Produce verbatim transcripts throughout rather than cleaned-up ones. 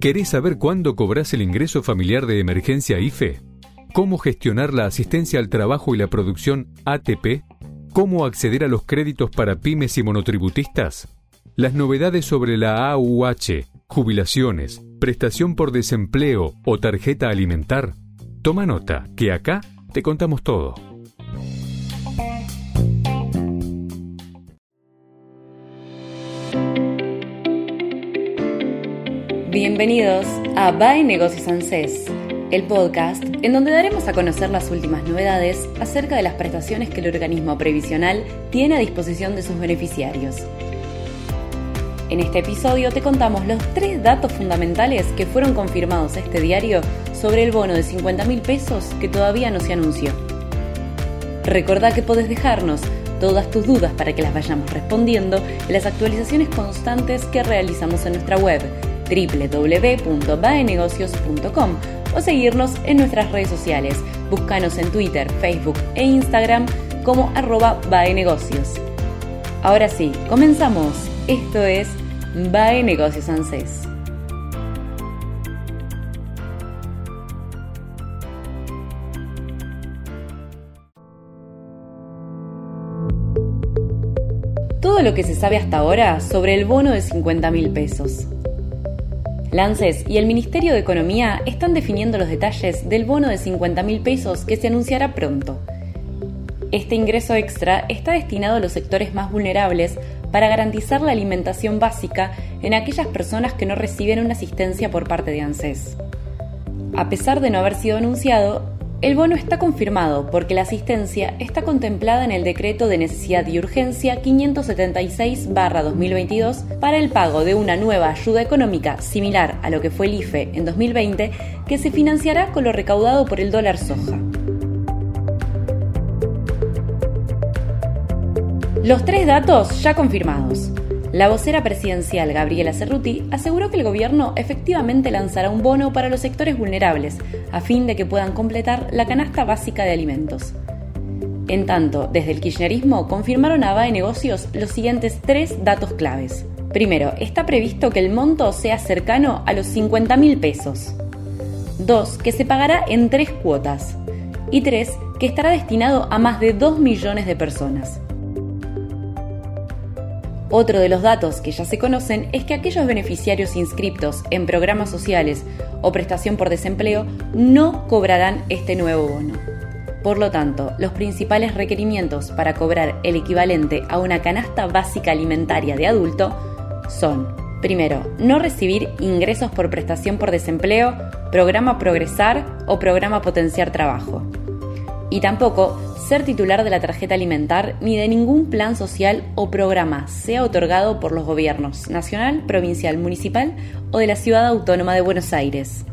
¿Querés saber cuándo cobrás el ingreso familiar de emergencia I F E? ¿Cómo gestionar la asistencia al trabajo y la producción A T P? ¿Cómo acceder a los créditos para pymes y monotributistas? Las novedades sobre la A U H, jubilaciones, prestación por desempleo o tarjeta alimentar. Toma nota, que acá te contamos todo. Bienvenidos a B A E Negocios ANSES, el podcast en donde daremos a conocer las últimas novedades acerca de las prestaciones que el organismo previsional tiene a disposición de sus beneficiarios. En este episodio te contamos los tres datos fundamentales que fueron confirmados a este diario sobre el bono de cincuenta mil pesos que todavía no se anunció. Recordá que podés dejarnos todas tus dudas para que las vayamos respondiendo en las actualizaciones constantes que realizamos en nuestra web doble u doble u doble u punto b a e negocios punto com o seguirnos en nuestras redes sociales. Búscanos en Twitter, Facebook e Instagram como arroba baenegocios. Ahora sí, comenzamos. Esto es B A E Negocios ANSES. Todo lo que se sabe hasta ahora sobre el bono de cincuenta mil pesos. La ANSES y el Ministerio de Economía están definiendo los detalles del bono de cincuenta mil pesos que se anunciará pronto. Este ingreso extra está destinado a los sectores más vulnerables para garantizar la alimentación básica en aquellas personas que no reciben una asistencia por parte de ANSES. A pesar de no haber sido anunciado, el bono está confirmado porque la asistencia está contemplada en el Decreto de Necesidad y Urgencia quinientos setenta y seis barra dos mil veintidós para el pago de una nueva ayuda económica similar a lo que fue el I F E en dos mil veinte, que se financiará con lo recaudado por el dólar soja. Los tres datos ya confirmados. La vocera presidencial Gabriela Cerruti aseguró que el gobierno efectivamente lanzará un bono para los sectores vulnerables a fin de que puedan completar la canasta básica de alimentos. En tanto, desde el kirchnerismo confirmaron a B A E Negocios los siguientes tres datos claves. Primero, está previsto que el monto sea cercano a los cincuenta mil pesos. Dos, que se pagará en tres cuotas. Y tres, que estará destinado a más de dos millones de personas. Otro de los datos que ya se conocen es que aquellos beneficiarios inscriptos en programas sociales o prestación por desempleo no cobrarán este nuevo bono. Por lo tanto, los principales requerimientos para cobrar el equivalente a una canasta básica alimentaria de adulto son: primero, no recibir ingresos por prestación por desempleo, programa Progresar o programa Potenciar Trabajo. Y tampoco ser titular de la tarjeta alimentar ni de ningún plan social o programa sea otorgado por los gobiernos nacional, provincial, municipal o de la Ciudad Autónoma de Buenos Aires.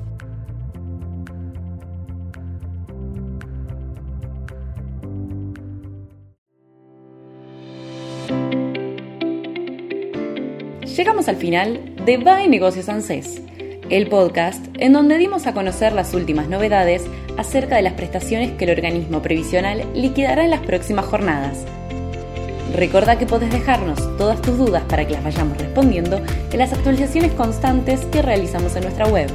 Llegamos al final de B A E Negocios ANSES, el podcast en donde dimos a conocer las últimas novedades acerca de las prestaciones que el organismo previsional liquidará en las próximas jornadas. Recordá que podés dejarnos todas tus dudas para que las vayamos respondiendo en las actualizaciones constantes que realizamos en nuestra web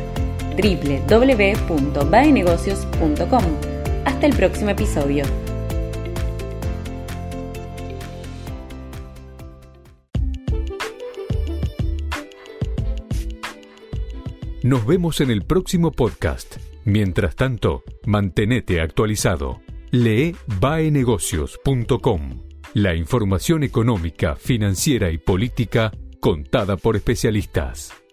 doble u doble u doble u punto b a e negocios punto com. Hasta el próximo episodio. Nos vemos en el próximo podcast. Mientras tanto, mantenete actualizado. Lee b a e negocios punto com. La información económica, financiera y política contada por especialistas.